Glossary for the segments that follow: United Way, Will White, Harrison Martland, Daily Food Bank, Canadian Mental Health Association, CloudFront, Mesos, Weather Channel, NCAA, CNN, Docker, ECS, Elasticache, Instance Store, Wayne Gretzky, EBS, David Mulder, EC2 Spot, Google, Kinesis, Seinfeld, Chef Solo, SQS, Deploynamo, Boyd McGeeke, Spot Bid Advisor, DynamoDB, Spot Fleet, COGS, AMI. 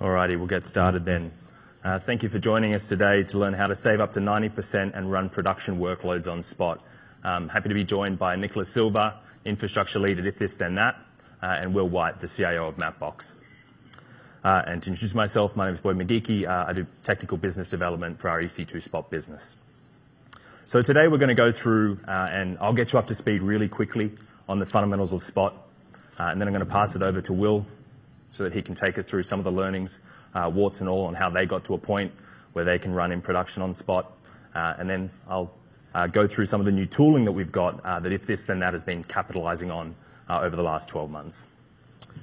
Alrighty, we'll get started then. Thank you for joining us today to learn how to save up to 90% and run production workloads on Spot. I'm happy to be joined by Nicholas Silva, infrastructure lead at If This Then That, and Will White, the CIO of Mapbox. And to introduce myself, my name is Boyd McGeeke. I do technical business development for our EC2 Spot business. So today we're going to go through, and I'll get you up to speed really quickly on the fundamentals of Spot, and then I'm going to pass it over to Will so that he can take us through some of the learnings, warts and all, on how they got to a point where they can run in production on Spot. And then I'll go through some of the new tooling that we've got that If This Then That has been capitalizing on over the last 12 months.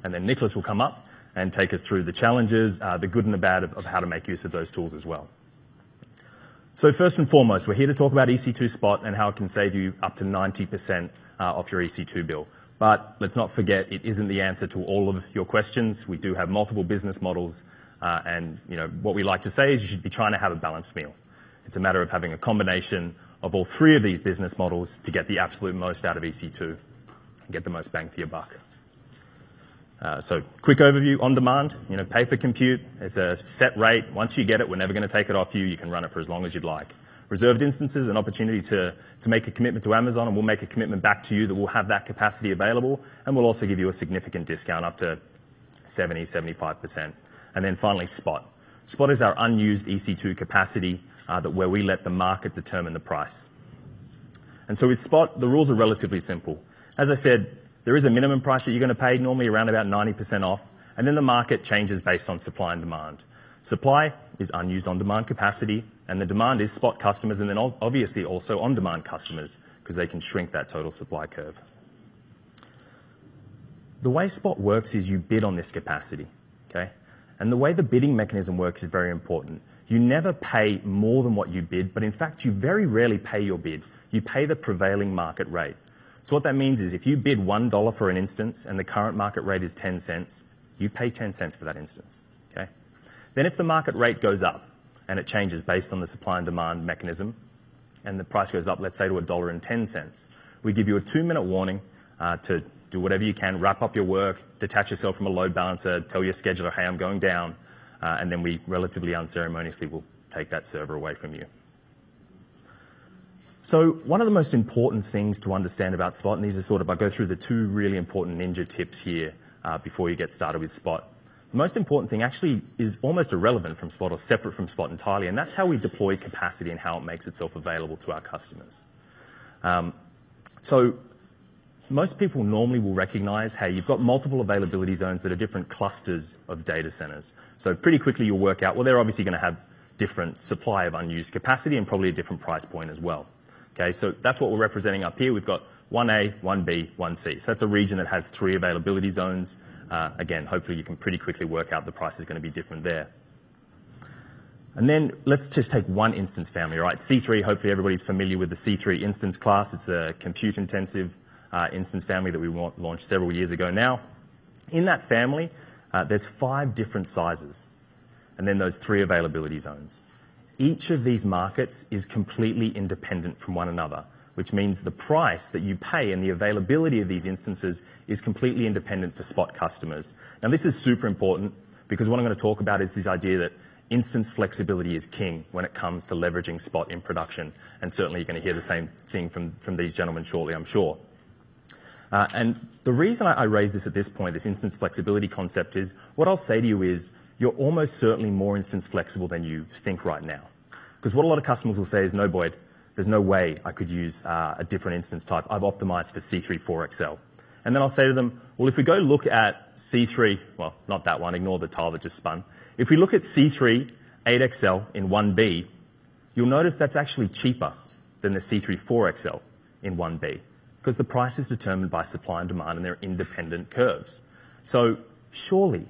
And then Nicholas will come up and take us through the challenges, the good and the bad of how to make use of those tools as well. So first and foremost, we're here to talk about EC2 Spot and how it can save you up to 90% off your EC2 bill. But let's not forget, it isn't the answer to all of your questions. We do have multiple business models, and you know what we like to say is you should be trying to have a balanced meal. It's a matter of having a combination of all three of these business models to get the absolute most out of EC2 and get the most bang for your buck. So quick overview, on demand, you know, pay for compute. It's a set rate. Once you get it, we're never going to take it off you. You can run it for as long as you'd like. Reserved instances, an opportunity to make a commitment to Amazon, and we'll make a commitment back to you that we'll have that capacity available, and we'll also give you a significant discount up to 70, 75%. And then finally, Spot. Spot is our unused EC2 capacity that where we let the market determine the price. And so with Spot, the rules are relatively simple. As I said, there is a minimum price that you're going to pay, normally around about 90% off, and then the market changes based on supply and demand. Supply is unused on-demand capacity, and the demand is Spot customers, and then obviously also on-demand customers, because they can shrink that total supply curve. The way Spot works is you bid on this capacity, okay? And the way the bidding mechanism works is very important. You never pay more than what you bid, but in fact, you very rarely pay your bid. You pay the prevailing market rate. So what that means is if you bid $1 for an instance and the current market rate is 10 cents, you pay 10 cents for that instance, okay? Then if the market rate goes up, and it changes based on the supply and demand mechanism, and the price goes up, let's say, to $1.10. We give you a 2-minute warning to do whatever you can, wrap up your work, detach yourself from a load balancer, tell your scheduler, hey, I'm going down, and then we relatively unceremoniously will take that server away from you. So one of the most important things to understand about Spot, and these are sort of, I go through the two really important ninja tips here before you get started with Spot. The most important thing actually is almost irrelevant from Spot or separate from Spot entirely, and that's how we deploy capacity and how it makes itself available to our customers. So most people normally will recognize, hey, you've got multiple availability zones that are different clusters of data centers. So pretty quickly you'll work out, well, they're obviously going to have different supply of unused capacity and probably a different price point as well. Okay, so that's what we're representing up here. We've got 1A, 1B, 1C. So that's a region that has 3 availability zones. Again, hopefully you can pretty quickly work out the price is going to be different there. And then let's just take one instance family, right? C3, hopefully everybody's familiar with the C3 instance class. It's a compute-intensive instance family that we launched several years ago now. In that family, there's 5 different sizes, and then those 3 availability zones. Each of these markets is completely independent from one another, which means the price that you pay and the availability of these instances is completely independent for Spot customers. Now, this is super important because what I'm going to talk about is this idea that instance flexibility is king when it comes to leveraging Spot in production, and certainly you're going to hear the same thing from these gentlemen shortly, I'm sure. And the reason I raise this at this point, this instance flexibility concept, is what I'll say to you is you're almost certainly more instance flexible than you think right now. Because what a lot of customers will say is, no, Boyd, there's no way I could use a different instance type. I've optimized for C3 4XL. And then I'll say to them, well, if we go look at C3, well, not that one, ignore the tile that just spun. If we look at C3 8XL in 1B, you'll notice that's actually cheaper than the C3 4XL in 1B because the price is determined by supply and demand and they're independent curves. So surely,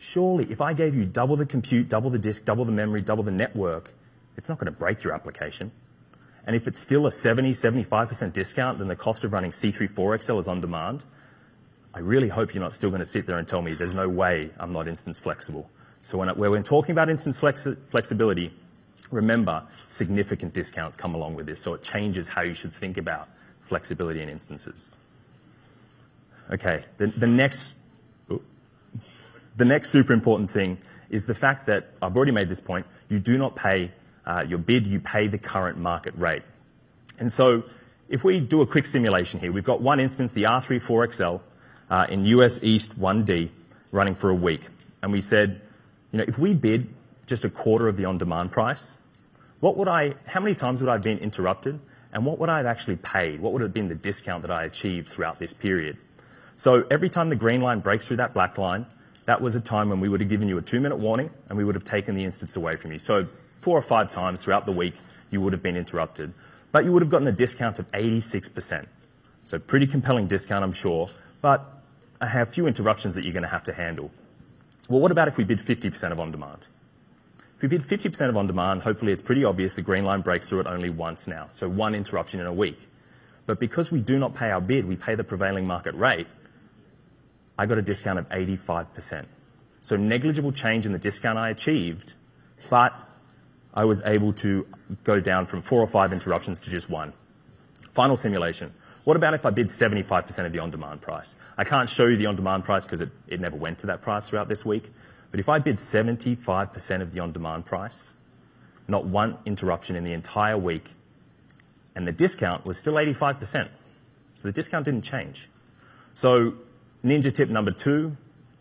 if I gave you double the compute, double the disk, double the memory, double the network, it's not going to break your application. And if it's still a 70, 75% discount, then the cost of running C3 4XL is on demand. I really hope you're not still going to sit there and tell me there's no way I'm not instance flexible. So when we're talking about instance flexibility, remember, significant discounts come along with this. So it changes how you should think about flexibility in instances. Okay, the next super important thing is the fact that, I've already made this point, you do not pay your bid, you pay the current market rate. And so if we do a quick simulation here, we've got one instance, the R34XL in US East 1D running for a week. And we said, you know, if we bid just a quarter of the on-demand price, what would I, how many times would I have been interrupted? And what would I have actually paid? What would have been the discount that I achieved throughout this period? So every time the green line breaks through that black line, that was a time when we would have given you a 2-minute warning and we would have taken the instance away from you. So 4 or 5 times throughout the week, you would have been interrupted. But you would have gotten a discount of 86%. So pretty compelling discount, I'm sure. But I have few interruptions that you're going to have to handle. Well, what about if we bid 50% of on-demand? If we bid 50% of on-demand, hopefully it's pretty obvious the green line breaks through it only once now, so 1 interruption in a week. But because we do not pay our bid, we pay the prevailing market rate, I got a discount of 85%. So negligible change in the discount I achieved, but I was able to go down from 4 or 5 interruptions to just 1. Final simulation. What about if I bid 75% of the on-demand price? I can't show you the on-demand price because it never went to that price throughout this week. But if I bid 75% of the on-demand price, not 1 interruption in the entire week, and the discount was still 85%. So the discount didn't change. So ninja tip number 2,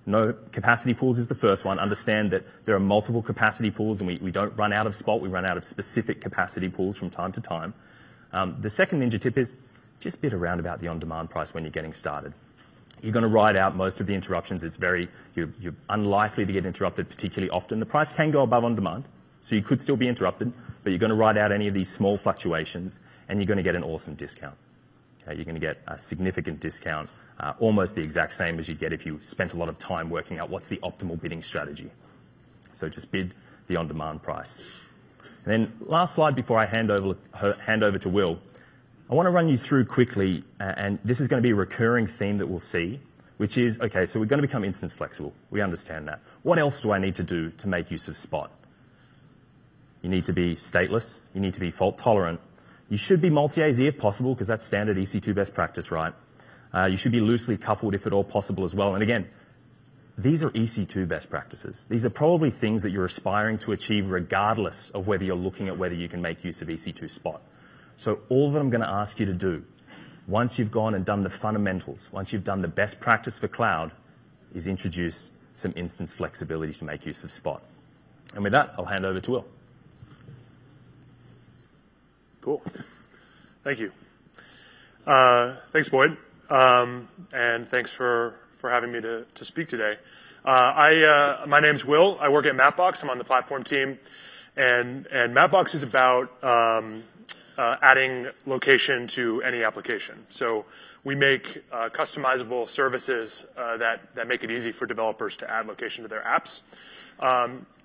no capacity pools is the first one. Understand that there are multiple capacity pools, and we don't run out of Spot. We run out of specific capacity pools from time to time. The second ninja tip is just bid around about the on-demand price when you're getting started. You're going to ride out most of the interruptions. It's you're unlikely to get interrupted particularly often. The price can go above on demand, so you could still be interrupted, but you're going to ride out any of these small fluctuations, and you're going to get an awesome discount. Okay, you're going to get a significant discount, almost the exact same as you'd get if you spent a lot of time working out what's the optimal bidding strategy. So just bid the on-demand price. And then last slide before I hand over to Will. I want to run you through quickly, and this is going to be a recurring theme that we'll see, which is, okay, so we're going to become instance flexible. We understand that. What else do I need to do to make use of Spot? You need to be stateless. You need to be fault tolerant. You should be multi-AZ if possible, because that's standard EC2 best practice, right? You should be loosely coupled if at all possible as well. And again, these are EC2 best practices. These are probably things that you're aspiring to achieve regardless of whether you're looking at whether you can make use of EC2 Spot. So all that I'm going to ask you to do, once you've gone and done the fundamentals, once you've done the best practice for cloud, is introduce some instance flexibility to make use of Spot. And with that, I'll hand over to Will. Cool. Thank you. Thanks, Boyd. And thanks for having me to speak today. My name's Will. I work at Mapbox. I'm on the platform team. And Mapbox is about adding location to any application. So we make customizable services that make it easy for developers to add location to their apps.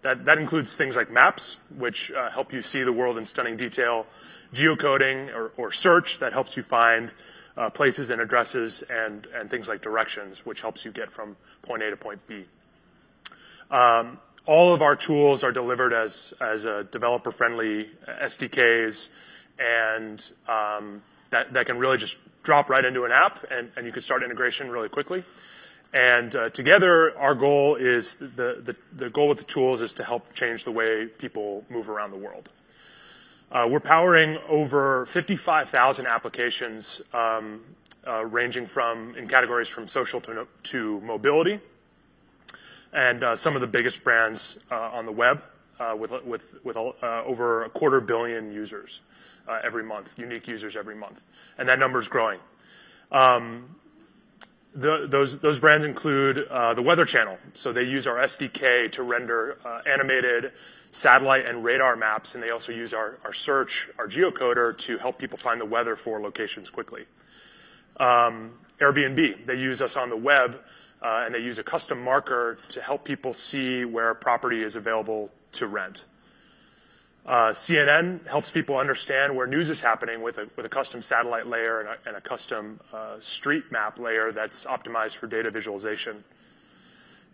That includes things like maps, which help you see the world in stunning detail, geocoding or search that helps you find places and addresses, and things like directions, which helps you get from point A to point B. All of our tools are delivered as developer-friendly SDKs, and that can really just drop right into an app, and you can start integration really quickly. And together, our goal is the goal with the tools is to help change the way people move around the world. We're powering over 55,000 applications, ranging in categories from social to mobility, and some of the biggest brands on the web, with over 250 million users. Every month, unique users every month, and that number is growing. Those brands include the Weather Channel, so they use our SDK to render animated satellite and radar maps, and they also use our search, our geocoder, to help people find the weather for locations quickly. Airbnb, they use us on the web, and they use a custom marker to help people see where property is available to rent. CNN helps people understand where news is happening with a custom satellite layer and a custom street map layer that's optimized for data visualization.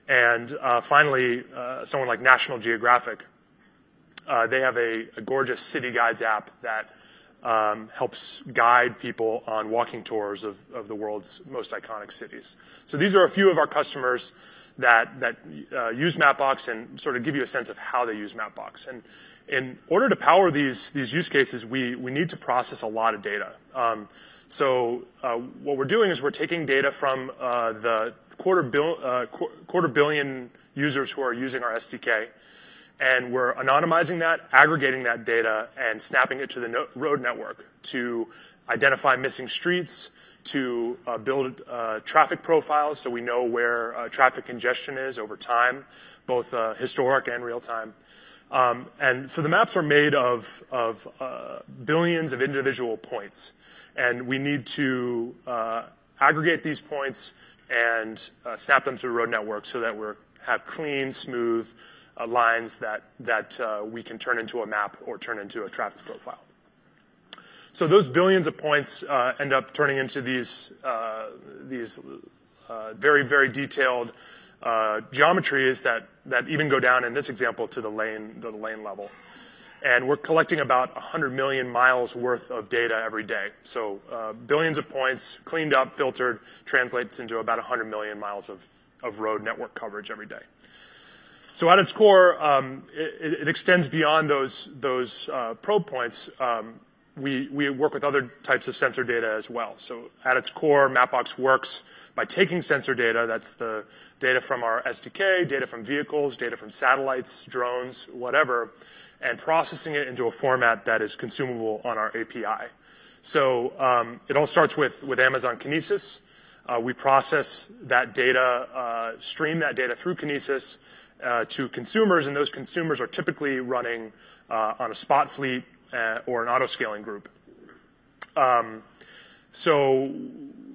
And finally, someone like National Geographic, they have a gorgeous city guides app that helps guide people on walking tours of the world's most iconic cities. So these are a few of our customers that use Mapbox and sort of give you a sense of how they use Mapbox. And in order to power these use cases, we need to process a lot of data. So what we're doing is we're taking data from the quarter billion users who are using our SDK, and we're anonymizing that, aggregating that data, and snapping it to the road network to identify missing streets, to build traffic profiles so we know where traffic congestion is over time, both historic and real time. And so the maps are made of billions of individual points, and we need to aggregate these points and snap them to the road network so that we have clean, smooth lines that we can turn into a map or turn into a traffic profile. So those billions of points end up turning into these very, very detailed geometries that even go down in this example to the lane level. And we're collecting about 100 million miles worth of data every day. So billions of points cleaned up, filtered, translates into about 100 million miles of road network coverage every day. So at its core, it extends beyond those probe points. We work with other types of sensor data as well. So at its core, Mapbox works by taking sensor data. That's the data from our SDK, data from vehicles, data from satellites, drones, whatever, and processing it into a format that is consumable on our API. So it all starts with Amazon Kinesis. We process that data, stream that data through Kinesis to consumers, and those consumers are typically running on a Spot Fleet or an auto-scaling group. So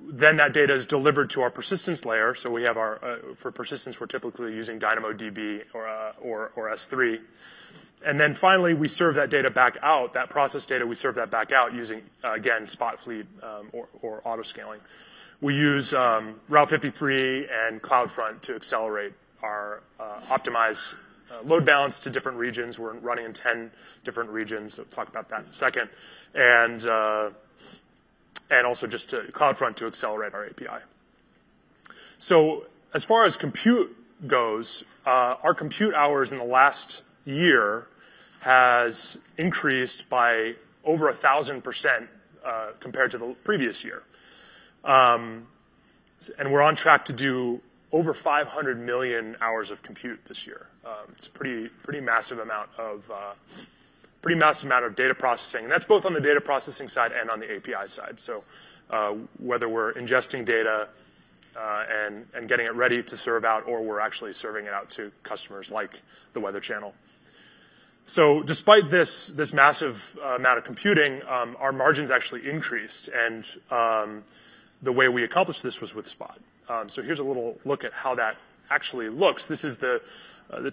then that data is delivered to our persistence layer. So we have our for persistence, we're typically using DynamoDB or S3. And then finally, we serve that data back out. That process data, we serve that back out using again Spot Fleet or auto-scaling. We use Route 53 and CloudFront to accelerate our optimize. Load balance to different regions. We're running in 10 different regions. We'll talk about that in a second. And also just to CloudFront to accelerate our API. So as far as compute goes, our compute hours in the last year has increased by over 1,000% compared to the previous year. And we're on track to do over 500 million hours of compute this year. It's a pretty massive amount of data processing, and that's both on the data processing side and on the API side. So whether we're ingesting data and getting it ready to serve out, or we're actually serving it out to customers like the Weather Channel. So despite this massive amount of computing, our margins actually increased, and the way we accomplished this was with Spot. So here's a little look at how that actually looks. This is the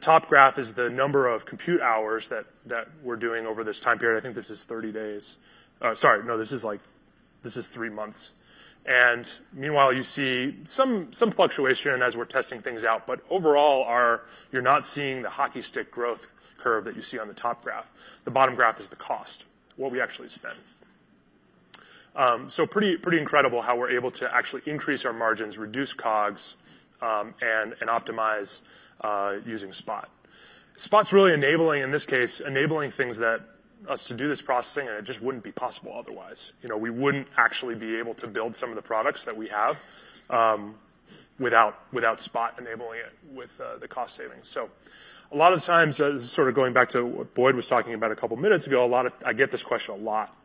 top graph is the number of compute hours that we're doing over this time period. I think this is 30 days. This is 3 months. And meanwhile, you see some fluctuation as we're testing things out. But overall, you're not seeing the hockey stick growth curve that you see on the top graph. The bottom graph is the cost, what we actually spend. So pretty incredible how we're able to actually increase our margins, reduce COGS, and optimize using Spot. Spot's really enabling, in this case, things that us to do this processing, and it just wouldn't be possible otherwise. You know, we wouldn't actually be able to build some of the products that we have without Spot enabling it with the cost savings. So a lot of times, sort of going back to what Boyd was talking about a couple minutes ago, I get this question a lot.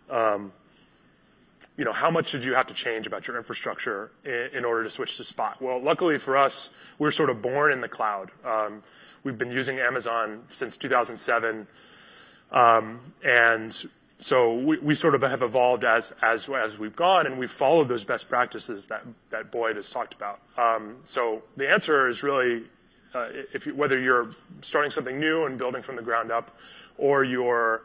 You know, how much did you have to change about your infrastructure in order to switch to Spot? Well, luckily for us, we're sort of born in the cloud. We've been using Amazon since 2007, and so we sort of have evolved as we've gone, and we've followed those best practices that Boyd has talked about. So the answer is really, whether you're starting something new and building from the ground up, or you're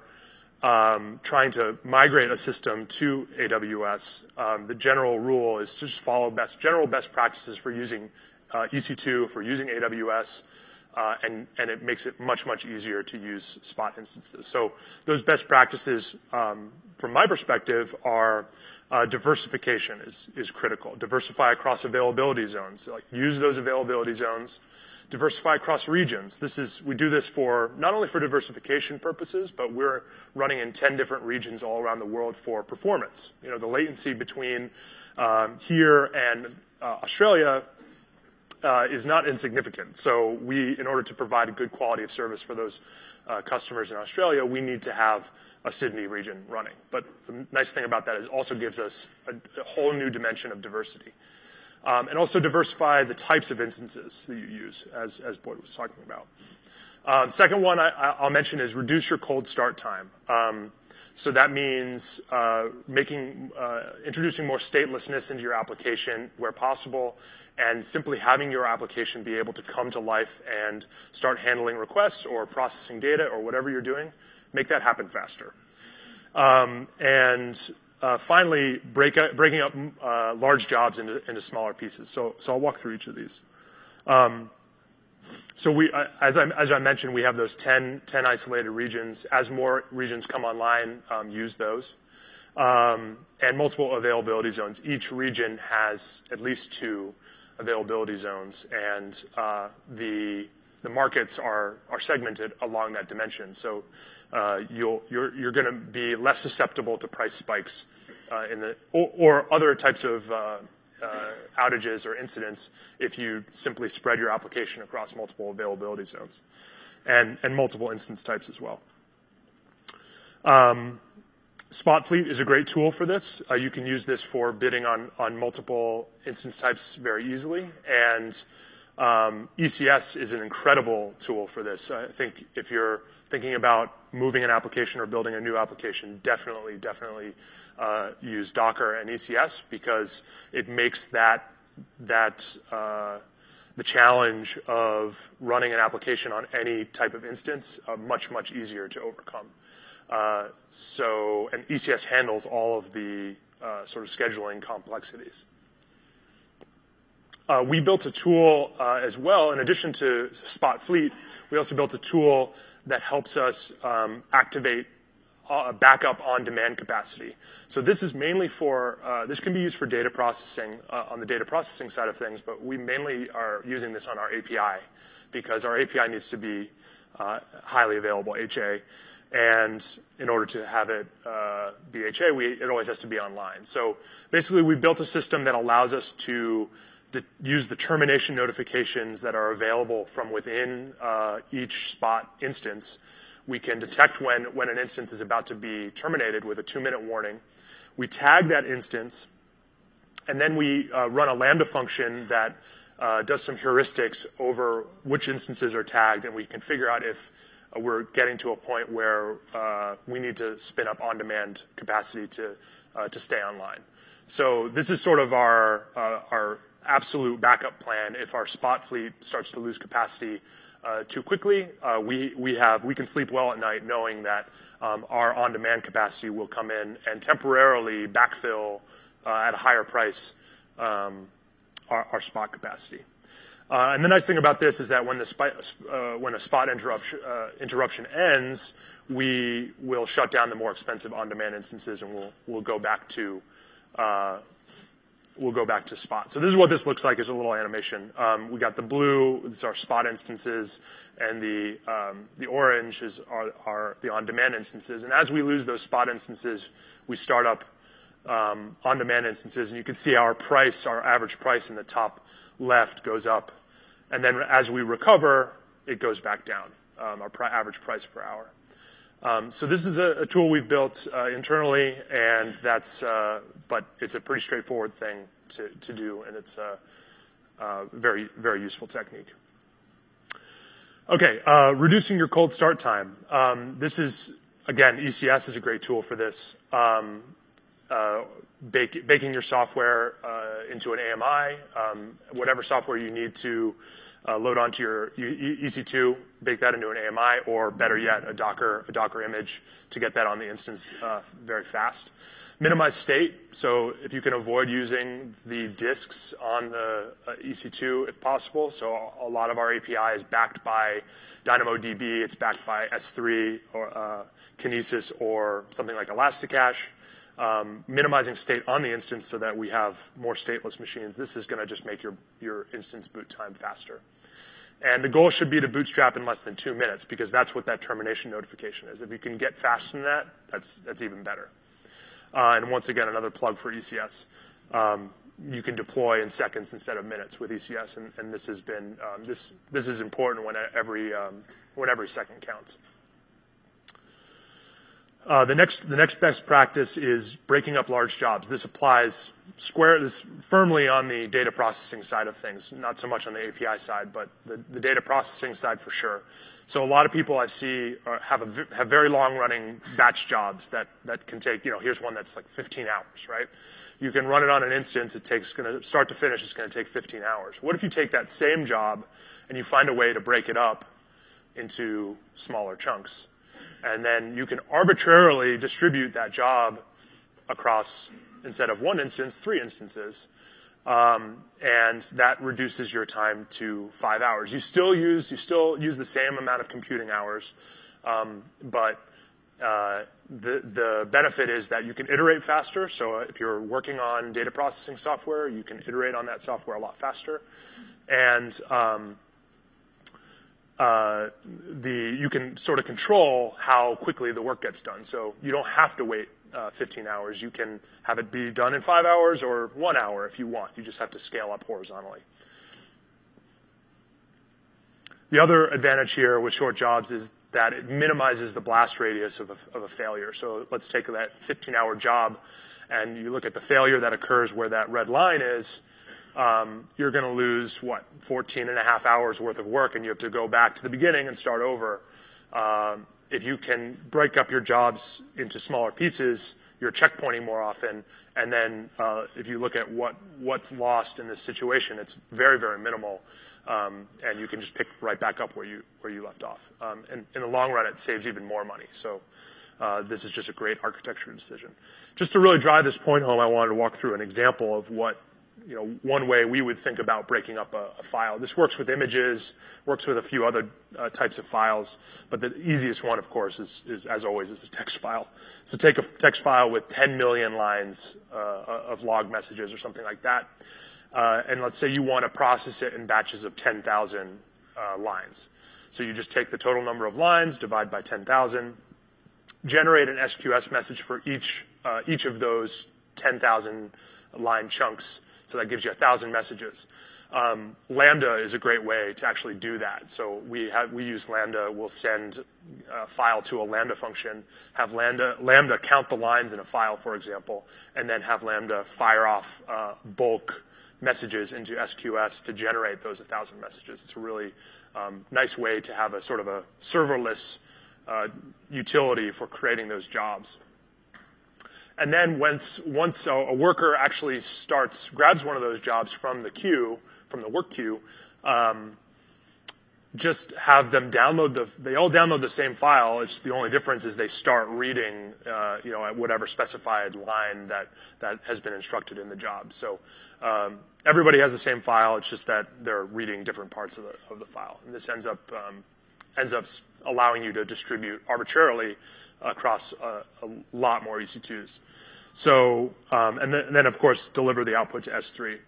trying to migrate a system to AWS, the general rule is to just follow general best practices for using EC2, for using AWS, and it makes it much, much easier to use Spot instances. So those best practices, from my perspective, are diversification is critical. Diversify across availability zones. Like, use those availability zones. Diversify across regions. We do this for not only for diversification purposes, but we're running in 10 different regions all around the world for performance. You know, the latency between here and Australia is not insignificant. So we, in order to provide a good quality of service for those customers in Australia, we need to have a Sydney region running. But the nice thing about that is it also gives us a whole new dimension of diversity. And also diversify the types of instances that you use, as Boyd was talking about. Second one I'll mention is reduce your cold start time. So that means introducing more statelessness into your application where possible, and simply having your application be able to come to life and start handling requests or processing data or whatever you're doing. Make that happen faster. Finally, breaking up large jobs into smaller pieces. So I'll walk through each of these. So we, as I mentioned, we have those 10 isolated regions. As more regions come online, use those. And multiple availability zones. Each region has at least 2 availability zones, and the markets are segmented along that dimension. So you're going to be less susceptible to price spikes or other types of outages or incidents if you simply spread your application across multiple availability zones and multiple instance types as well. Spot Fleet is a great tool for this. You can use this for bidding on multiple instance types very easily, and ECS is an incredible tool for this. I think if you're thinking about moving an application or building a new application, definitely use Docker and ECS, because it makes the challenge of running an application on any type of instance much, much easier to overcome. And ECS handles all of the sort of scheduling complexities. We built a tool as well. In addition to Spot Fleet, we also built a tool that helps us activate backup on-demand capacity. So this is mainly for this can be used for data processing on the data processing side of things, but we mainly are using this on our API, because our API needs to be highly available HA, and in order to have it be HA, it always has to be online. So basically, we built a system that allows us to use the termination notifications that are available from within each Spot instance. We can detect when an instance is about to be terminated with a 2-minute warning. We tag that instance, and then we run a Lambda function that does some heuristics over which instances are tagged, and we can figure out if we're getting to a point where we need to spin up on-demand capacity to stay online. So this is sort of our absolute backup plan. If our Spot Fleet starts to lose capacity too quickly, we can sleep well at night knowing that our on-demand capacity will come in and temporarily backfill at a higher price our spot capacity. And the nice thing about this is that when a spot interruption ends, we will shut down the more expensive on-demand instances, and we'll go back to Spot. So this is what this looks like. Is a little animation. We got the blue. It's our Spot instances, and the orange are the on-demand instances. And as we lose those Spot instances, we start up on-demand instances, and you can see our average price in the top left goes up, and then as we recover, it goes back down. Our average price per hour. So this is a tool we've built internally, and but it's a pretty straightforward thing to do, and it's a very, very useful technique. Okay, reducing your cold start time. This is, again, ECS is a great tool for this. Baking your software into an AMI, whatever software you need to load onto your EC2, bake that into an AMI, or better yet, a Docker image to get that on the instance very fast. Minimize state, so if you can avoid using the disks on the EC2 if possible. So a lot of our API is backed by DynamoDB, it's backed by S3 or Kinesis or something like Elasticache. Minimizing state on the instance so that we have more stateless machines. This is going to just make your instance boot time faster. And the goal should be to bootstrap in less than 2 minutes, because that's what that termination notification is. If you can get faster than that, that's even better. And once again, another plug for ECS. You can deploy in seconds instead of minutes with ECS, and this has been this is important when every second counts. The next best practice is breaking up large jobs. This applies firmly on the data processing side of things, not so much on the API side, but the data processing side for sure. So a lot of people I see have very long-running batch jobs that can take, here's one that's like 15 hours, right? You can run it on an instance. Start to finish, it's going to take 15 hours. What if you take that same job and you find a way to break it up into smaller chunks? And then you can arbitrarily distribute that job across, instead of one instance, 3 instances. And that reduces your time to 5 hours. You still use the same amount of computing hours, but the benefit is that you can iterate faster. So if you're working on data processing software, you can iterate on that software a lot faster. And you can sort of control how quickly the work gets done. So you don't have to wait 15 hours. You can have it be done in 5 hours or 1 hour if you want. You just have to scale up horizontally. The other advantage here with short jobs is that it minimizes the blast radius of a failure. So let's take that 15-hour job, and you look at the failure that occurs where that red line is. You're going to lose, 14.5 hours worth of work, and you have to go back to the beginning and start over. If you can break up your jobs into smaller pieces, you're checkpointing more often, and then if you look at what's lost in this situation, it's very, very minimal, and you can just pick right back up where you left off. And in the long run, it saves even more money. So this is just a great architecture decision. Just to really drive this point home, I wanted to walk through an example of what one way we would think about breaking up a file. This works with images, works with a few other types of files, but the easiest one, of course, is as always, is a text file. So take a text file with 10 million lines of log messages or something like that, and let's say you want to process it in batches of 10,000 lines. So you just take the total number of lines, divide by 10,000, generate an SQS message for each of those 10,000 line chunks. So that gives you 1,000 messages. Lambda is a great way to actually do that. So we use Lambda. We'll send a file to a Lambda function, have Lambda count the lines in a file, for example, and then have Lambda fire off bulk messages into SQS to generate those 1,000 messages. It's a really nice way to have a sort of a serverless utility for creating those jobs. And then once a worker actually grabs one of those jobs from the queue, from the work queue, just have them download they all download the same file. It's the only difference is they start reading, at whatever specified line that has been instructed in the job. So everybody has the same file. It's just that they're reading different parts of the file. And this ends up allowing you to distribute arbitrarily across a lot more EC2s. So, and then of course, deliver the output to S3.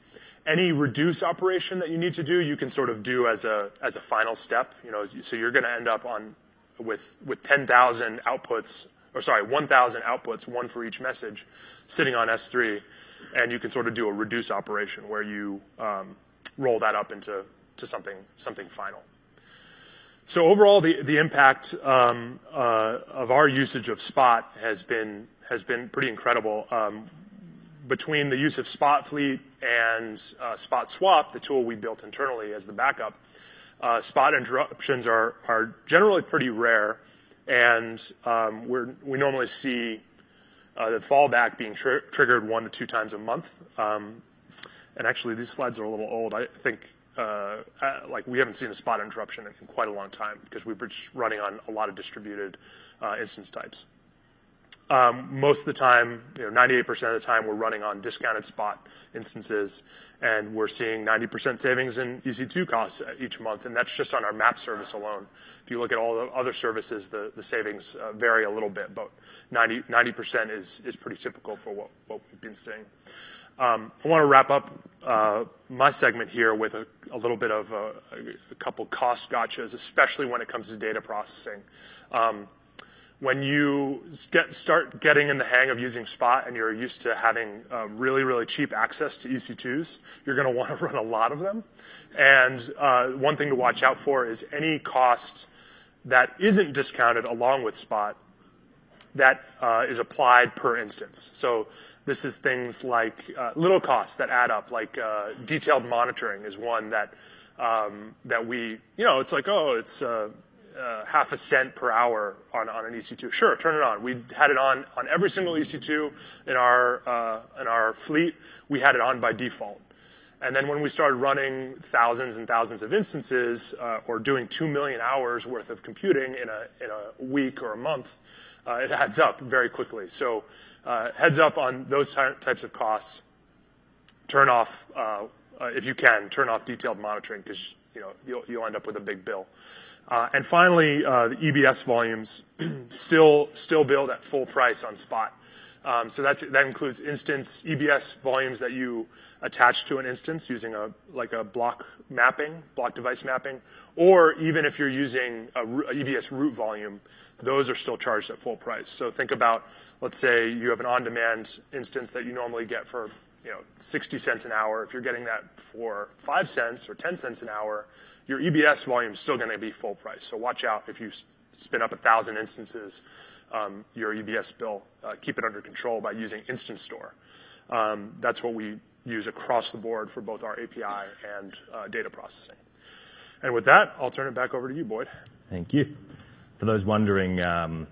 Any reduce operation that you need to do, you can sort of do as a final step. So you're going to end up with 10,000 outputs, or sorry, 1,000 outputs, one for each message, sitting on S3, and you can sort of do a reduce operation where you roll that up into something final. So overall, the impact of our usage of Spot has been pretty incredible. Between the use of Spot Fleet and Spot Swap, the tool we built internally as the backup, Spot interruptions are generally pretty rare, and we normally see the fallback being triggered 1 to 2 times a month. And actually, these slides are a little old. I think like we haven't seen a Spot interruption in quite a long time because we were just running on a lot of distributed instance types. Most of the time, 98% of the time, we're running on discounted Spot instances, and we're seeing 90% savings in EC2 costs each month, and that's just on our map service alone. If you look at all the other services, the savings vary a little bit, but 90% is pretty typical for what we've been seeing. I want to wrap up my segment here with a little bit of a couple cost gotchas, especially when it comes to data processing. When you start getting in the hang of using Spot and you're used to having really, really cheap access to EC2s, you're going to want to run a lot of them. And one thing to watch out for is any cost that isn't discounted along with Spot that is applied per instance. So this is things like little costs that add up, like detailed monitoring is one that that we, it's like, oh, it's half a cent per hour on an EC2. Sure, turn it on. We had it on every single EC2 in our fleet. We had it on by default. And then when we started running thousands and thousands of instances, or doing 2 million hours worth of computing in a week or a month, it adds up very quickly. So heads up on those types of costs. Turn off if you can. Turn off detailed monitoring because you'll end up with a big bill. And finally, the EBS volumes still build at full price on Spot. So that includes instance EBS volumes that you attach to an instance using a block device mapping, or even if you're using a EBS root volume, those are still charged at full price. So think about, let's say you have an on-demand instance that you normally get for 60 cents an hour. If you're getting that for 5 cents or 10 cents an hour, your EBS volume is still going to be full price. So watch out if you spin up 1,000 instances, your EBS bill. Keep it under control by using Instance Store. That's what we use across the board for both our API and data processing. And with that, I'll turn it back over to you, Boyd. Thank you. For those wondering, the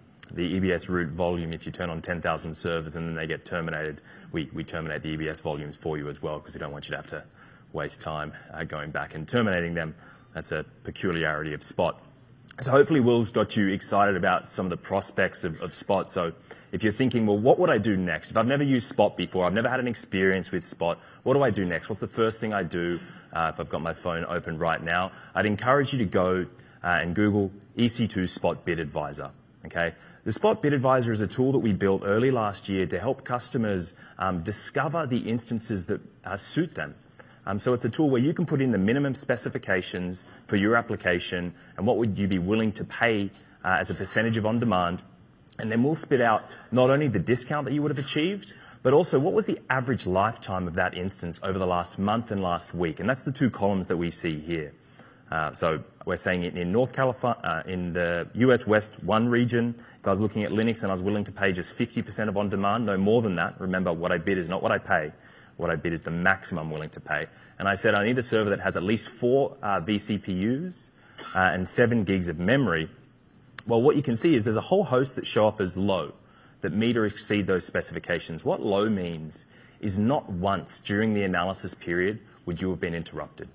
EBS root volume, if you turn on 10,000 servers and then they get terminated, we terminate the EBS volumes for you as well because we don't want you to have to waste time going back and terminating them. That's a peculiarity of Spot. So hopefully Will's got you excited about some of the prospects of Spot. So if you're thinking, well, what would I do next? If I've never used Spot before, I've never had an experience with Spot, what do I do next? What's the first thing I do if I've got my phone open right now? I'd encourage you to go and Google EC2 Spot Bid Advisor, okay? The Spot Bid Advisor is a tool that we built early last year to help customers discover the instances that suit them. So it's a tool where you can put in the minimum specifications for your application and what would you be willing to pay as a percentage of on-demand. And then we'll spit out not only the discount that you would have achieved, but also what was the average lifetime of that instance over the last month and last week. And that's the two columns that we see here. So we're saying in North California, in the US West 1 region, if I was looking at Linux and I was willing to pay just 50% of on-demand, no more than that. Remember, what I bid is not what I pay. What I bid is the maximum I'm willing to pay. And I said I need a server that has at least 4 vCPUs and 7 gigs of memory. Well, what you can see is there's a whole host that show up as low, that meet or exceed those specifications. What low means is not once during the analysis period would you have been interrupted.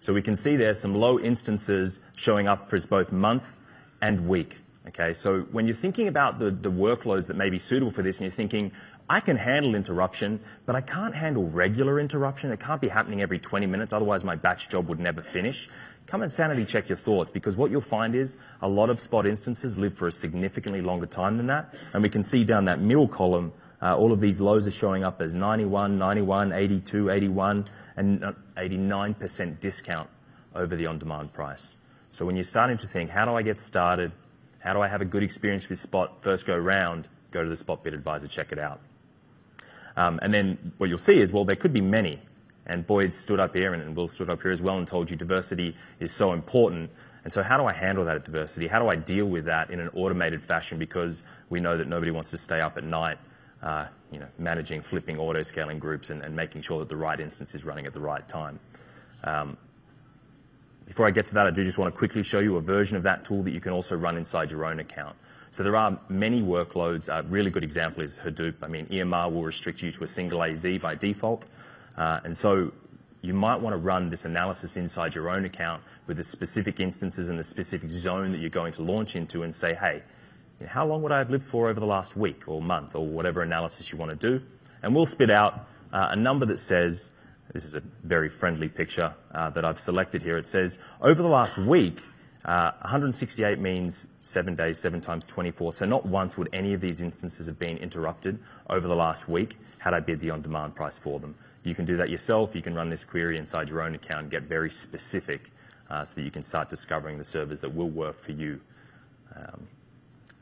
So we can see there some low instances showing up for both month and week. Okay, so when you're thinking about the workloads that may be suitable for this and you're thinking, I can handle interruption, but I can't handle regular interruption. It can't be happening every 20 minutes, otherwise my batch job would never finish. Come and sanity check your thoughts, because what you'll find is a lot of Spot instances live for a significantly longer time than that. And we can see down that middle column, all of these lows are showing up as 91, 91, 82, 81, and 89% discount over the on-demand price. So when you're starting to think, how do I get started? How do I have a good experience with Spot first go round? Go to the Spot Bid Advisor, check it out. And then what you'll see is, well, there could be many. And Boyd stood up here and Will stood up here as well and told you diversity is so important. And so how do I handle that diversity? How do I deal with that in an automated fashion? Because we know that nobody wants to stay up at night managing, flipping, auto-scaling groups and making sure that the right instance is running at the right time. Before I get to that, I do just want to quickly show you a version of that tool that you can also run inside your own account. So there are many workloads. A really good example is Hadoop. I mean, EMR will restrict you to a single AZ by default. And so you might want to run this analysis inside your own account with the specific instances and the specific zone that you're going to launch into and say, hey, how long would I have lived for over the last week or month or whatever analysis you want to do? And we'll spit out a number that says, this is a very friendly picture that I've selected here. It says, over the last week, 168 means 7 days, 7 times 24. So not once would any of these instances have been interrupted over the last week had I bid the on-demand price for them. You can do that yourself. You can run this query inside your own account and get very specific so that you can start discovering the servers that will work for you.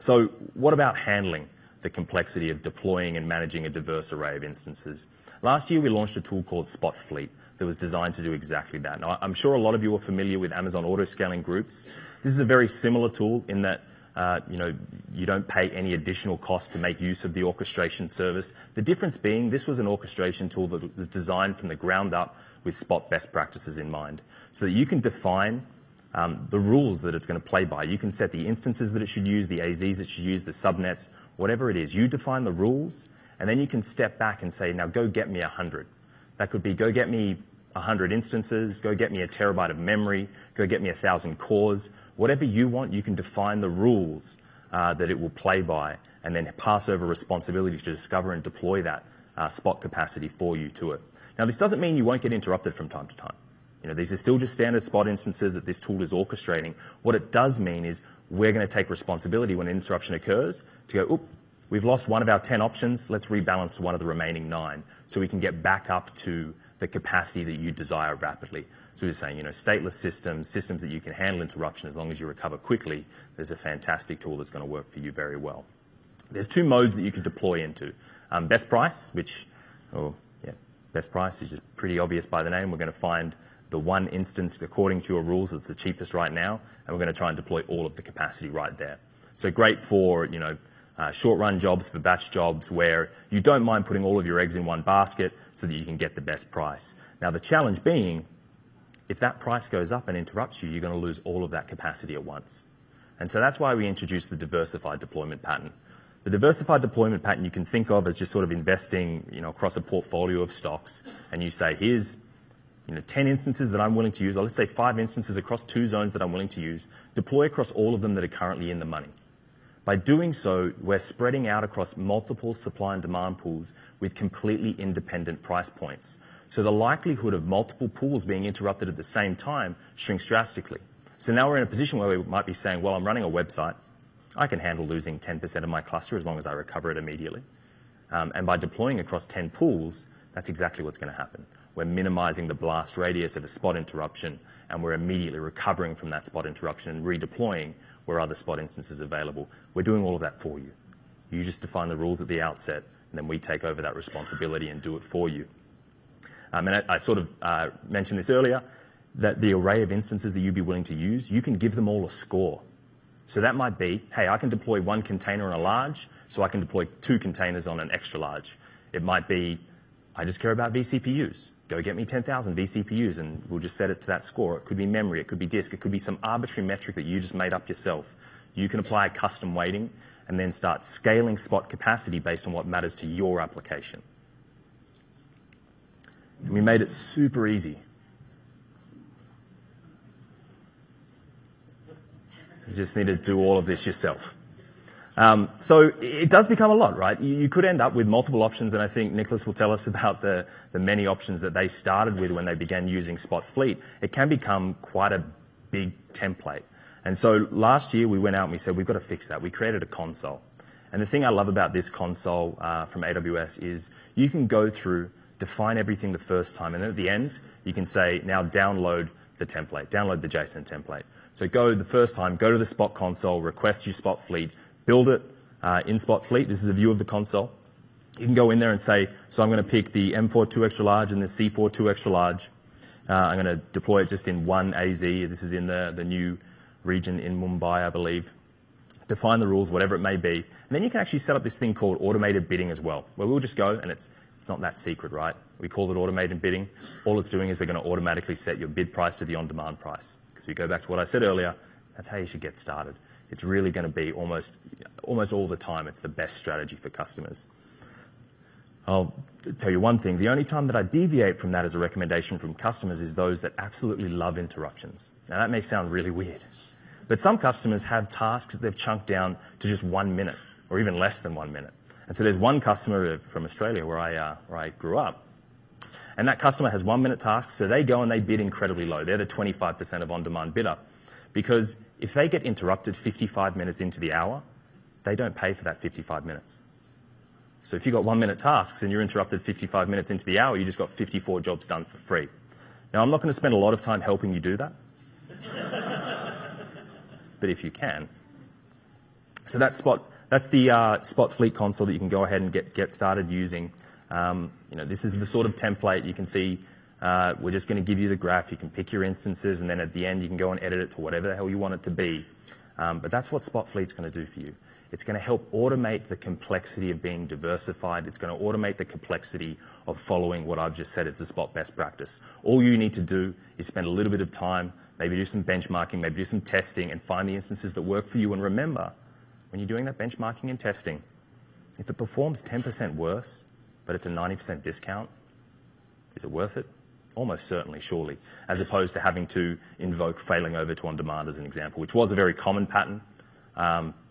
So what about handling the complexity of deploying and managing a diverse array of instances? Last year, we launched a tool called Spot Fleet that was designed to do exactly that. Now, I'm sure a lot of you are familiar with Amazon auto-scaling groups. This is a very similar tool in that you don't pay any additional cost to make use of the orchestration service. The difference being this was an orchestration tool that was designed from the ground up with Spot best practices in mind so that you can define the rules that it's going to play by. You can set the instances that it should use, the AZs it should use, the subnets, whatever it is. You define the rules, and then you can step back and say, now go get me 100. That could be go get me 100 instances, go get me a terabyte of memory, go get me 1,000 cores. Whatever you want, you can define the rules that it will play by and then pass over responsibility to discover and deploy that Spot capacity for you to it. Now, this doesn't mean you won't get interrupted from time to time. These are still just standard Spot instances that this tool is orchestrating. What it does mean is we're going to take responsibility when an interruption occurs to go, oop, we've lost one of our 10 options. Let's rebalance to one of the remaining 9 so we can get back up to the capacity that you desire rapidly. So we're saying, stateless systems, systems that you can handle interruption as long as you recover quickly, there's a fantastic tool that's going to work for you very well. There's 2 modes that you can deploy into. Best price, which, best price is just pretty obvious by the name. We're going to find the one instance according to your rules that's the cheapest right now, and we're going to try and deploy all of the capacity right there. So great for, short-run jobs, for batch jobs where you don't mind putting all of your eggs in one basket so that you can get the best price. Now, the challenge being, if that price goes up and interrupts you, you're going to lose all of that capacity at once. And so that's why we introduced the diversified deployment pattern. The diversified deployment pattern you can think of as just sort of investing, across a portfolio of stocks, and you say, here's 10 instances that I'm willing to use, or let's say 5 instances across 2 zones that I'm willing to use, deploy across all of them that are currently in the money. By doing so, we're spreading out across multiple supply and demand pools with completely independent price points. So the likelihood of multiple pools being interrupted at the same time shrinks drastically. So now we're in a position where we might be saying, well, I'm running a website. I can handle losing 10% of my cluster as long as I recover it immediately. And by deploying across 10 pools, that's exactly what's going to happen. We're minimizing the blast radius of a Spot interruption, and we're immediately recovering from that Spot interruption and redeploying where other Spot instances available. We're doing all of that for you. You just define the rules at the outset, and then we take over that responsibility and do it for you. And I sort of mentioned this earlier, that the array of instances that you'd be willing to use, you can give them all a score. So that might be, hey, I can deploy 1 container on a large, so I can deploy 2 containers on an extra large. It might be, I just care about vCPUs. Go get me 10,000 vCPUs, and we'll just set it to that score. It could be memory, it could be disk, it could be some arbitrary metric that you just made up yourself. You can apply a custom weighting and then start scaling Spot capacity based on what matters to your application. And we made it super easy. You just need to do all of this yourself. So it does become a lot, right? You could end up with multiple options, and I think Nicholas will tell us about the many options that they started with when they began using Spot Fleet. It can become quite a big template. And so last year we went out and we said, we've got to fix that. We created a console. And the thing I love about this console from AWS is you can go through, define everything the first time, and then at the end you can say, now download the template, download the JSON template. So go the first time, go to the Spot console, request your Spot Fleet, build it in Spot Fleet. This is a view of the console. You can go in there and say, so I'm going to pick the M42 extra large and the C42 extra large. I'm going to deploy it just in 1 AZ. This is in the new region in Mumbai, I believe. Define the rules, whatever it may be. And then you can actually set up this thing called automated bidding as well, where we'll just go, and it's not that secret, right? We call it automated bidding. All it's doing is we're going to automatically set your bid price to the on-demand price. Because we go back to what I said earlier, that's how you should get started. It's really going to be almost all the time, it's the best strategy for customers. I'll tell you one thing. The only time that I deviate from that as a recommendation from customers is those that absolutely love interruptions. Now, that may sound really weird, but some customers have tasks they've chunked down to just 1 minute or even less than 1 minute. And so there's one customer from Australia where I grew up, and that customer has 1 minute tasks, so they go and they bid incredibly low. They're the 25% of on-demand bidder, because if they get interrupted 55 minutes into the hour, they don't pay for that 55 minutes. So if you've got 1 minute tasks and you're interrupted 55 minutes into the hour, you just got 54 jobs done for free. Now, I'm not going to spend a lot of time helping you do that, but if you can. So that's the Spot Fleet console that you can go ahead and get started using. This is the sort of template you can see. We're just going to give you the graph. You can pick your instances, and then at the end you can go and edit it to whatever the hell you want it to be. But that's what Spot Fleet's going to do for you. It's going to help automate the complexity of being diversified. It's going to automate the complexity of following what I've just said. It's a Spot best practice. All you need to do is spend a little bit of time, maybe do some benchmarking, maybe do some testing, and find the instances that work for you. And remember, when you're doing that benchmarking and testing, if it performs 10% worse, but it's a 90% discount, is it worth it? Almost certainly, surely, as opposed to having to invoke failing over to on-demand as an example, which was a very common pattern.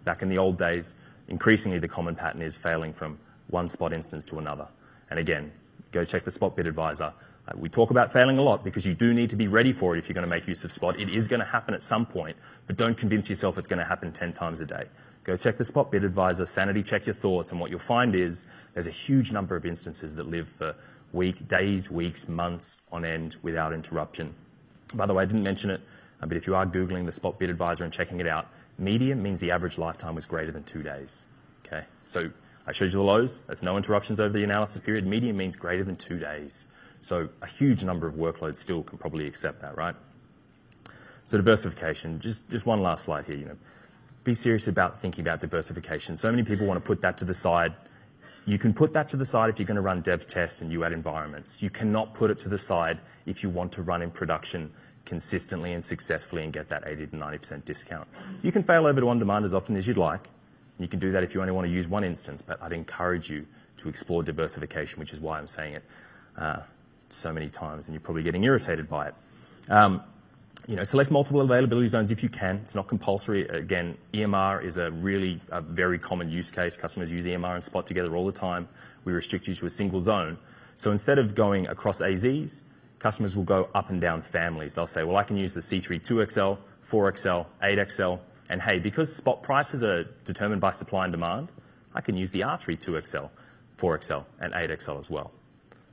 Back in the old days, increasingly the common pattern is failing from one Spot instance to another. And again, go check the Spot Bid Advisor. We talk about failing a lot because you do need to be ready for it if you're going to make use of Spot. It is going to happen at some point, but don't convince yourself it's going to happen 10 times a day. Go check the Spot Bid Advisor, sanity check your thoughts, and what you'll find is there's a huge number of instances that live for days, weeks, months on end without interruption. By the way, I didn't mention it, but if you are Googling the Spot Bid Advisor and checking it out, median means the average lifetime was greater than 2 days. Okay, so I showed you the lows. That's no interruptions over the analysis period. Median means greater than 2 days. So a huge number of workloads still can probably accept that, right? So diversification. Just one last slide here. Be serious about thinking about diversification. So many people want to put that to the side. You can put that to the side if you're going to run dev tests and UAT environments. You cannot put it to the side if you want to run in production consistently and successfully and get that 80 to 90% discount. You can fail over to on-demand as often as you'd like. And you can do that if you only want to use one instance, but I'd encourage you to explore diversification, which is why I'm saying it so many times, and you're probably getting irritated by it. Select multiple availability zones if you can. It's not compulsory. Again, EMR is a very common use case. Customers use EMR and Spot together all the time. We restrict you to a single zone. So instead of going across AZs, customers will go up and down families. They'll say, well, I can use the C3 2XL, 4XL, 8XL, and hey, because Spot prices are determined by supply and demand, I can use the R3 2XL, 4XL, and 8XL as well.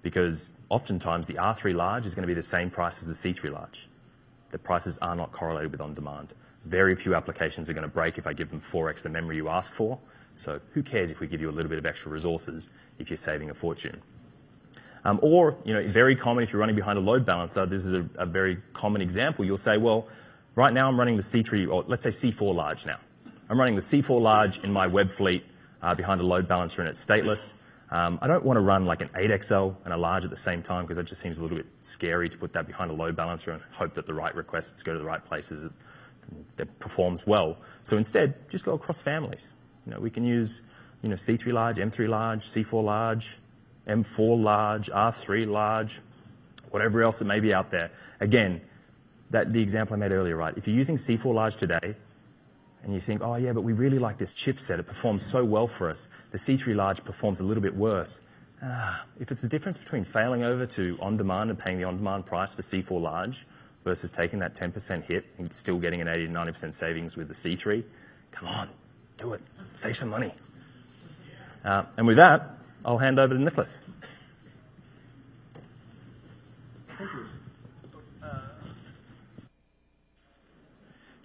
Because oftentimes the R3 large is going to be the same price as the C3 large. The prices are not correlated with on-demand. Very few applications are going to break if I give them 4x the memory you ask for. So who cares if we give you a little bit of extra resources if you're saving a fortune? Very common if you're running behind a load balancer, this is a very common example. You'll say, well, right now I'm running the C3, or let's say C4 large now. I'm running the C4 large in my web fleet behind a load balancer, and it's stateless. I don't want to run like an 8XL and a large at the same time because that just seems a little bit scary to put that behind a load balancer and hope that the right requests go to the right places that performs well. So instead, just go across families. We can use C3 large, M3 large, C4 large, M4 large, R3 large, whatever else it may be out there. Again, the example I made earlier, right? If you're using C4 large today and you think, oh, yeah, but we really like this chipset. It performs so well for us. The C3 large performs a little bit worse. If it's the difference between failing over to on-demand and paying the on-demand price for C4 large versus taking that 10% hit and still getting an 80 to 90% savings with the C3, come on, do it. Save some money. And with that, I'll hand over to Nicholas.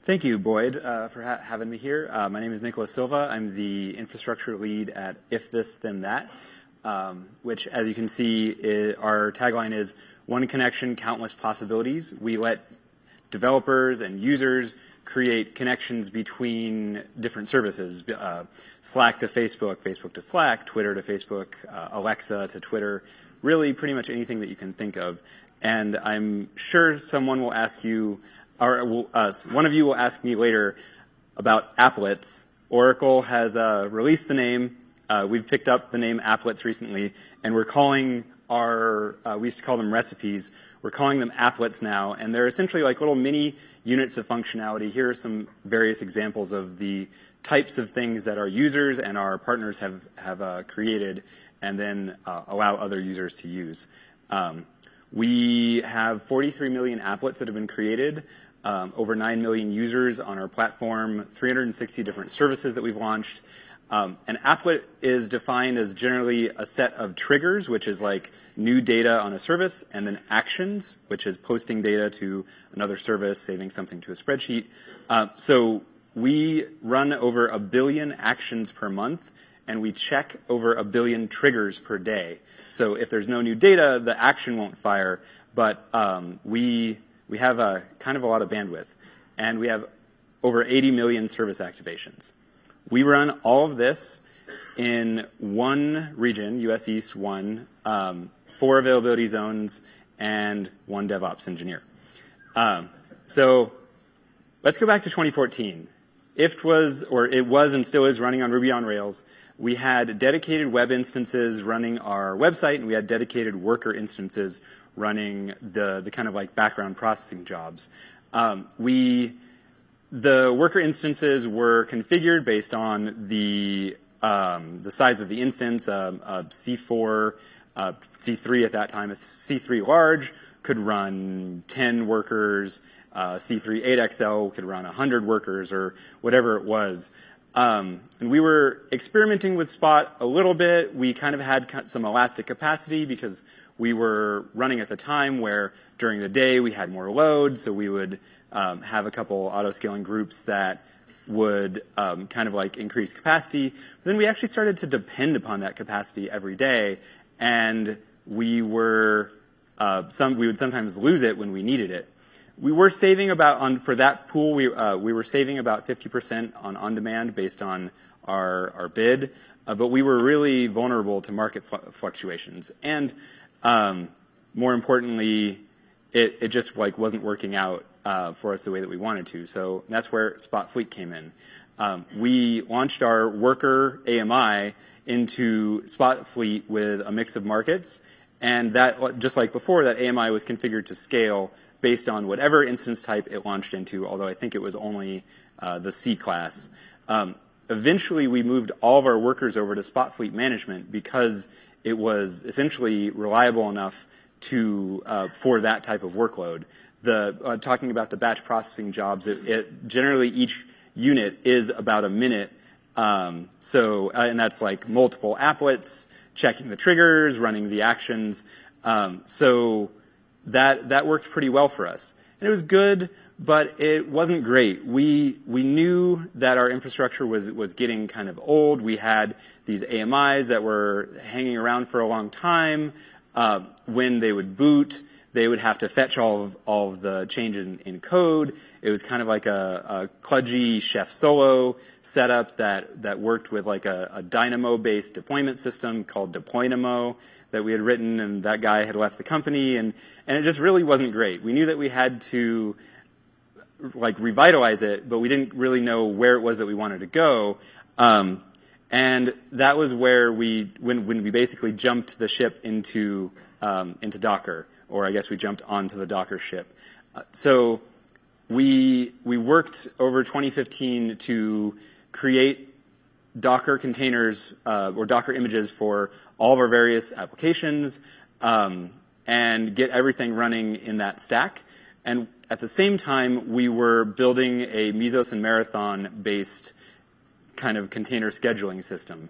Thank you, Boyd, for having me here. My name is Nicholas Silva. I'm the infrastructure lead at If This Then That, which, as you can see, our tagline is "One connection, countless possibilities." We let developers and users create connections between different services, Slack to Facebook, Facebook to Slack, Twitter to Facebook, Alexa to Twitter, really pretty much anything that you can think of. And I'm sure someone will ask you, or one of you will ask me later about applets. Oracle has released the name We've picked up the name applets recently, and we're calling our, we used to call them recipes, we're calling them applets now, and they're essentially like little mini units of functionality. Here are some various examples of the types of things that our users and our partners have created and then allow other users to use. We have 43 million applets that have been created, over 9 million users on our platform, 360 different services that we've launched. An applet is defined as generally a set of triggers, which is like new data on a service, and then actions, which is posting data to another service, saving something to a spreadsheet. So we run over 1 billion actions per month, and we check over 1 billion triggers per day. So if there's no new data, the action won't fire, but we have a kind of a lot of bandwidth, and we have over 80 million service activations. We run all of this in one region, US East 1, 4 availability zones, and 1 DevOps engineer. So let's go back to 2014. IFT was, or it was and still is, running on Ruby on Rails. We had dedicated web instances running our website, and we had dedicated worker instances running the kind of like background processing jobs. The worker instances were configured based on the size of the instance, C4, C3 at that time. A C3 large could run 10 workers, C3 8XL could run 100 workers, or whatever it was. And we were experimenting with Spot a little bit. We kind of had some elastic capacity because we were running at the time where during the day we had more load, so we would have a couple auto-scaling groups that would kind of like increase capacity. But then we actually started to depend upon that capacity every day, and we were we would sometimes lose it when we needed it. We were saving about, for that pool, we were saving about 50% on-demand based on our bid, but we were really vulnerable to market fluctuations. And more importantly, it just like wasn't working out for us the way that we wanted to. So that's where Spot Fleet came in. We launched our worker AMI into Spot Fleet with a mix of markets, and that, just like before, that AMI was configured to scale based on whatever instance type it launched into, although I think it was only the C class. Eventually, we moved all of our workers over to Spot Fleet Management because it was essentially reliable enough to for that type of workload. Talking about the batch processing jobs, it generally each unit is about a minute. And that's like multiple applets, checking the triggers, running the actions. That worked pretty well for us. And it was good, but it wasn't great. We knew that our infrastructure was getting kind of old. We had these AMIs that were hanging around for a long time. When they would boot, they would have to fetch all of the changes in code. It was kind of like a kludgy Chef Solo setup that worked with like a Dynamo-based deployment system called Deploynamo that we had written, and that guy had left the company, and it just really wasn't great. We knew that we had to like revitalize it, but we didn't really know where it was that we wanted to go. And that was where when we basically jumped the ship into Docker, or I guess we jumped onto the Docker ship. So we worked over 2015 to create Docker containers, or Docker images for all of our various applications, and get everything running in that stack. And at the same time, we were building a Mesos and Marathon-based kind of container scheduling system.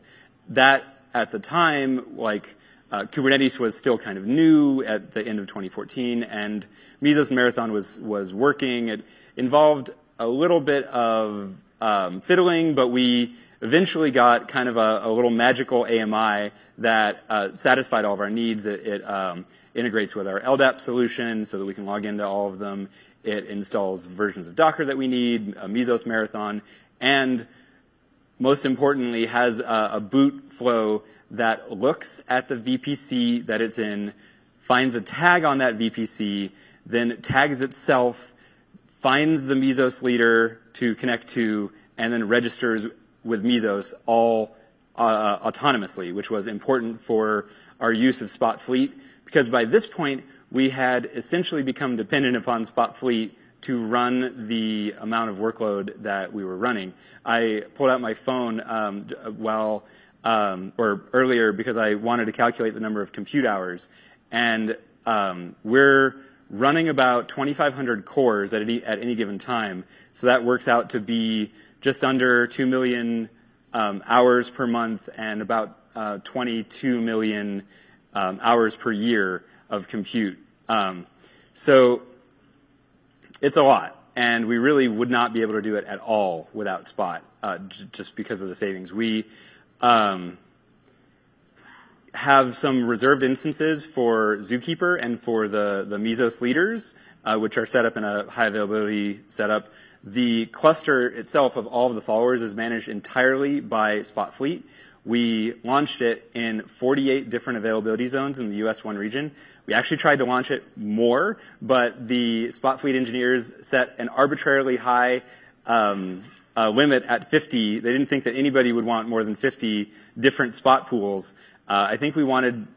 That, at the time, like, Kubernetes was still kind of new at the end of 2014, and Mesos and Marathon was working. It involved a little bit of fiddling, but we eventually got kind of a little magical AMI that satisfied all of our needs. It integrates with our LDAP solution so that we can log into all of them. It installs versions of Docker that we need, a Mesos Marathon, and most importantly has a boot flow that looks at the VPC that it's in, finds a tag on that VPC, then tags itself, finds the Mesos leader to connect to, and then registers with Mesos all autonomously, which was important for our use of Spot Fleet, because by this point we had essentially become dependent upon Spot Fleet to run the amount of workload that we were running. I pulled out my phone earlier because I wanted to calculate the number of compute hours, and we're running about 2,500 cores at any given time, so that works out to be just under 2 million hours per month and about 22 million hours per year of compute. So it's a lot, and we really would not be able to do it at all without Spot, just because of the savings. We have some reserved instances for Zookeeper and for the Mesos leaders, which are set up in a high availability setup. The cluster itself of all of the followers is managed entirely by Spot Fleet. We launched it in 48 different availability zones in the US1 region. We actually tried to launch it more, but the Spot Fleet engineers set an arbitrarily high limit at 50. They didn't think that anybody would want more than 50 different spot pools. I think we wanted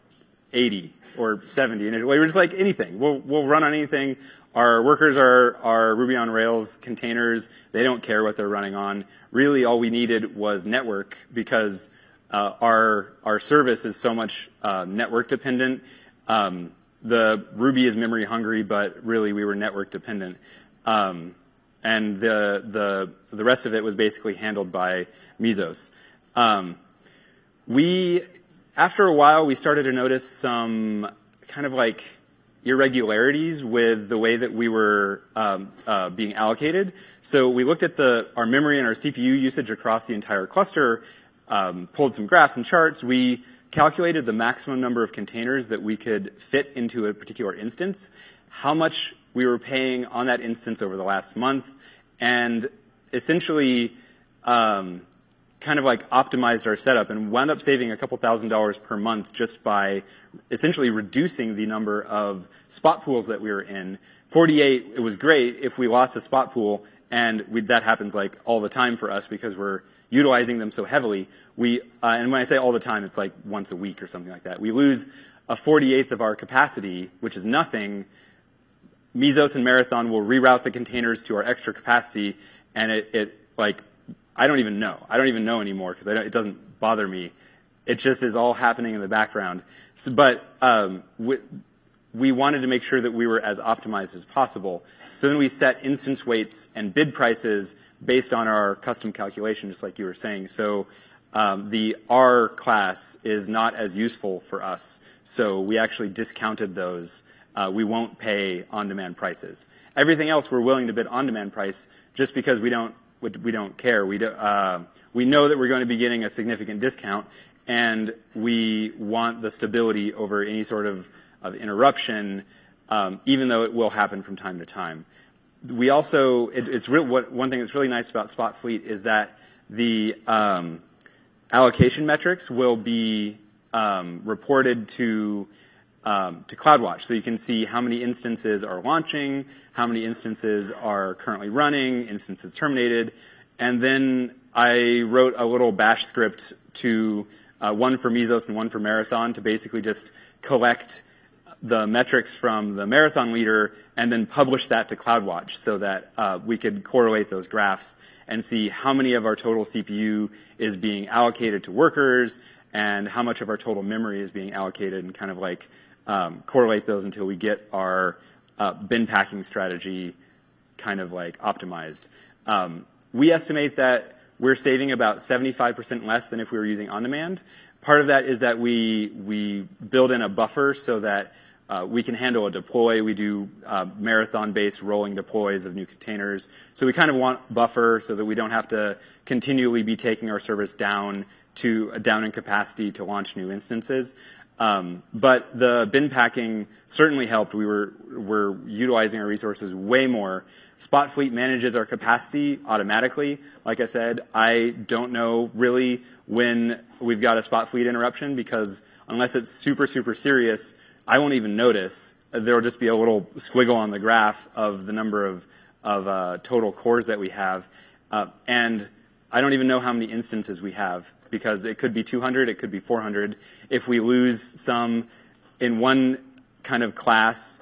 80 or 70. And we were just like, anything. We'll run on anything. Our workers are Ruby on Rails containers. They don't care what they're running on. Really, all we needed was network, because our service is so much network dependent. The Ruby is memory hungry, but really we were network dependent. And the rest of it was basically handled by Mesos. After a while, we started to notice some kind of like irregularities with the way that we were being allocated. So we looked at our memory and our CPU usage across the entire cluster, pulled some graphs and charts. We calculated the maximum number of containers that we could fit into a particular instance, how much we were paying on that instance over the last month, and essentially kind of like optimized our setup and wound up saving a couple $1,000s per month just by essentially reducing the number of spot pools that we were in. 48, it was great if we lost a spot pool, and that happens like all the time for us because we're utilizing them so heavily. And when I say all the time, it's like once a week or something like that. We lose a 48th of our capacity, which is nothing. Mesos and Marathon will reroute the containers to our extra capacity, and I don't even know. I don't even know anymore because it doesn't bother me. It just is all happening in the background. So, but we wanted to make sure that we were as optimized as possible. So then we set instance weights and bid prices based on our custom calculation, just like you were saying. So the R class is not as useful for us. So we actually discounted those. We won't pay on-demand prices. Everything else we're willing to bid on-demand price just because we don't care. We know that we're going to be getting a significant discount, and we want the stability over any sort of interruption, even though it will happen from time to time. We also, one thing that's really nice about Spot Fleet is that the allocation metrics will be reported to CloudWatch, so you can see how many instances are launching, how many instances are currently running, instances terminated, and then I wrote a little bash script to one for Mesos and one for Marathon to basically just collect the metrics from the Marathon leader and then publish that to CloudWatch so that we could correlate those graphs and see how many of our total CPU is being allocated to workers and how much of our total memory is being allocated, and kind of like correlate those until we get our bin packing strategy kind of like optimized. We estimate that we're saving about 75% less than if we were using on-demand. Part of that is that we build in a buffer so that we can handle a deploy. We do Marathon-based rolling deploys of new containers. So we kind of want buffer so that we don't have to continually be taking our service down in capacity to launch new instances. But the bin packing certainly helped. We're utilizing our resources way more. Spot Fleet manages our capacity automatically. Like I said, I don't know really when we've got a Spot Fleet interruption, because unless it's super, super serious, I won't even notice. There'll just be a little squiggle on the graph of the number of total cores that we have. And I don't even know how many instances we have, because it could be 200, it could be 400. If we lose some in one kind of class,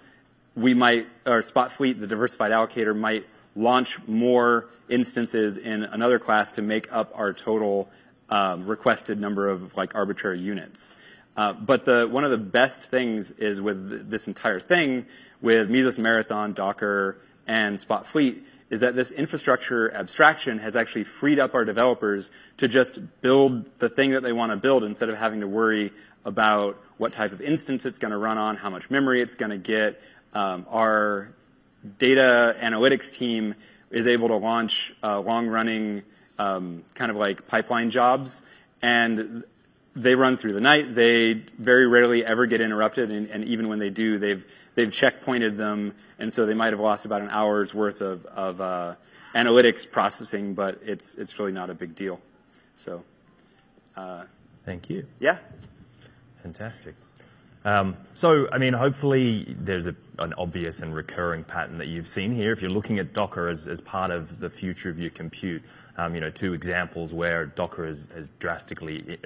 we might, or Spot Fleet, the diversified allocator, might launch more instances in another class to make up our total requested number of like arbitrary units. But one of the best things is with this entire thing, with Mesos, Marathon, Docker, and Spot Fleet, is that this infrastructure abstraction has actually freed up our developers to just build the thing that they want to build instead of having to worry about what type of instance it's going to run on, how much memory it's going to get. Our data analytics team is able to launch long-running kind of like pipeline jobs, and they run through the night. They very rarely ever get interrupted, and even when they do, they've checkpointed them, and so they might have lost about an hour's worth of analytics processing, but it's really not a big deal. So, thank you. Yeah, fantastic. So, I mean, hopefully there's an obvious and recurring pattern that you've seen here. If you're looking at Docker as part of the future of your compute, you know, two examples where Docker has drastically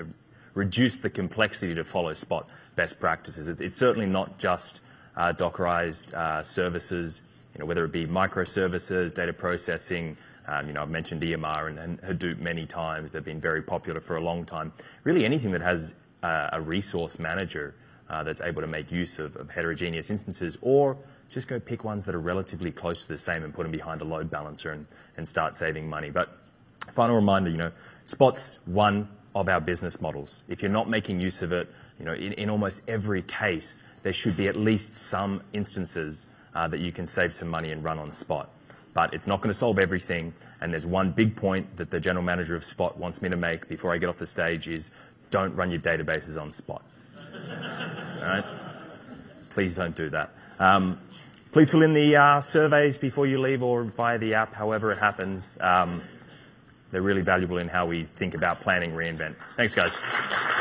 reduced the complexity to follow Spot best practices. It's certainly not just Dockerized services, you know, whether it be microservices, data processing. You know, I've mentioned EMR and Hadoop many times. They've been very popular for a long time. Really anything that has a resource manager that's able to make use of heterogeneous instances, or just go pick ones that are relatively close to the same and put them behind a load balancer and start saving money. But final reminder, you know, Spot's one of our business models. If you're not making use of it, you know, in almost every case, there should be at least some instances that you can save some money and run on Spot. But it's not going to solve everything, and there's one big point that the general manager of Spot wants me to make before I get off the stage is, don't run your databases on Spot. All right? Please don't do that. Please fill in the surveys before you leave or via the app, however it happens. They're really valuable in how we think about planning reInvent. Thanks, guys.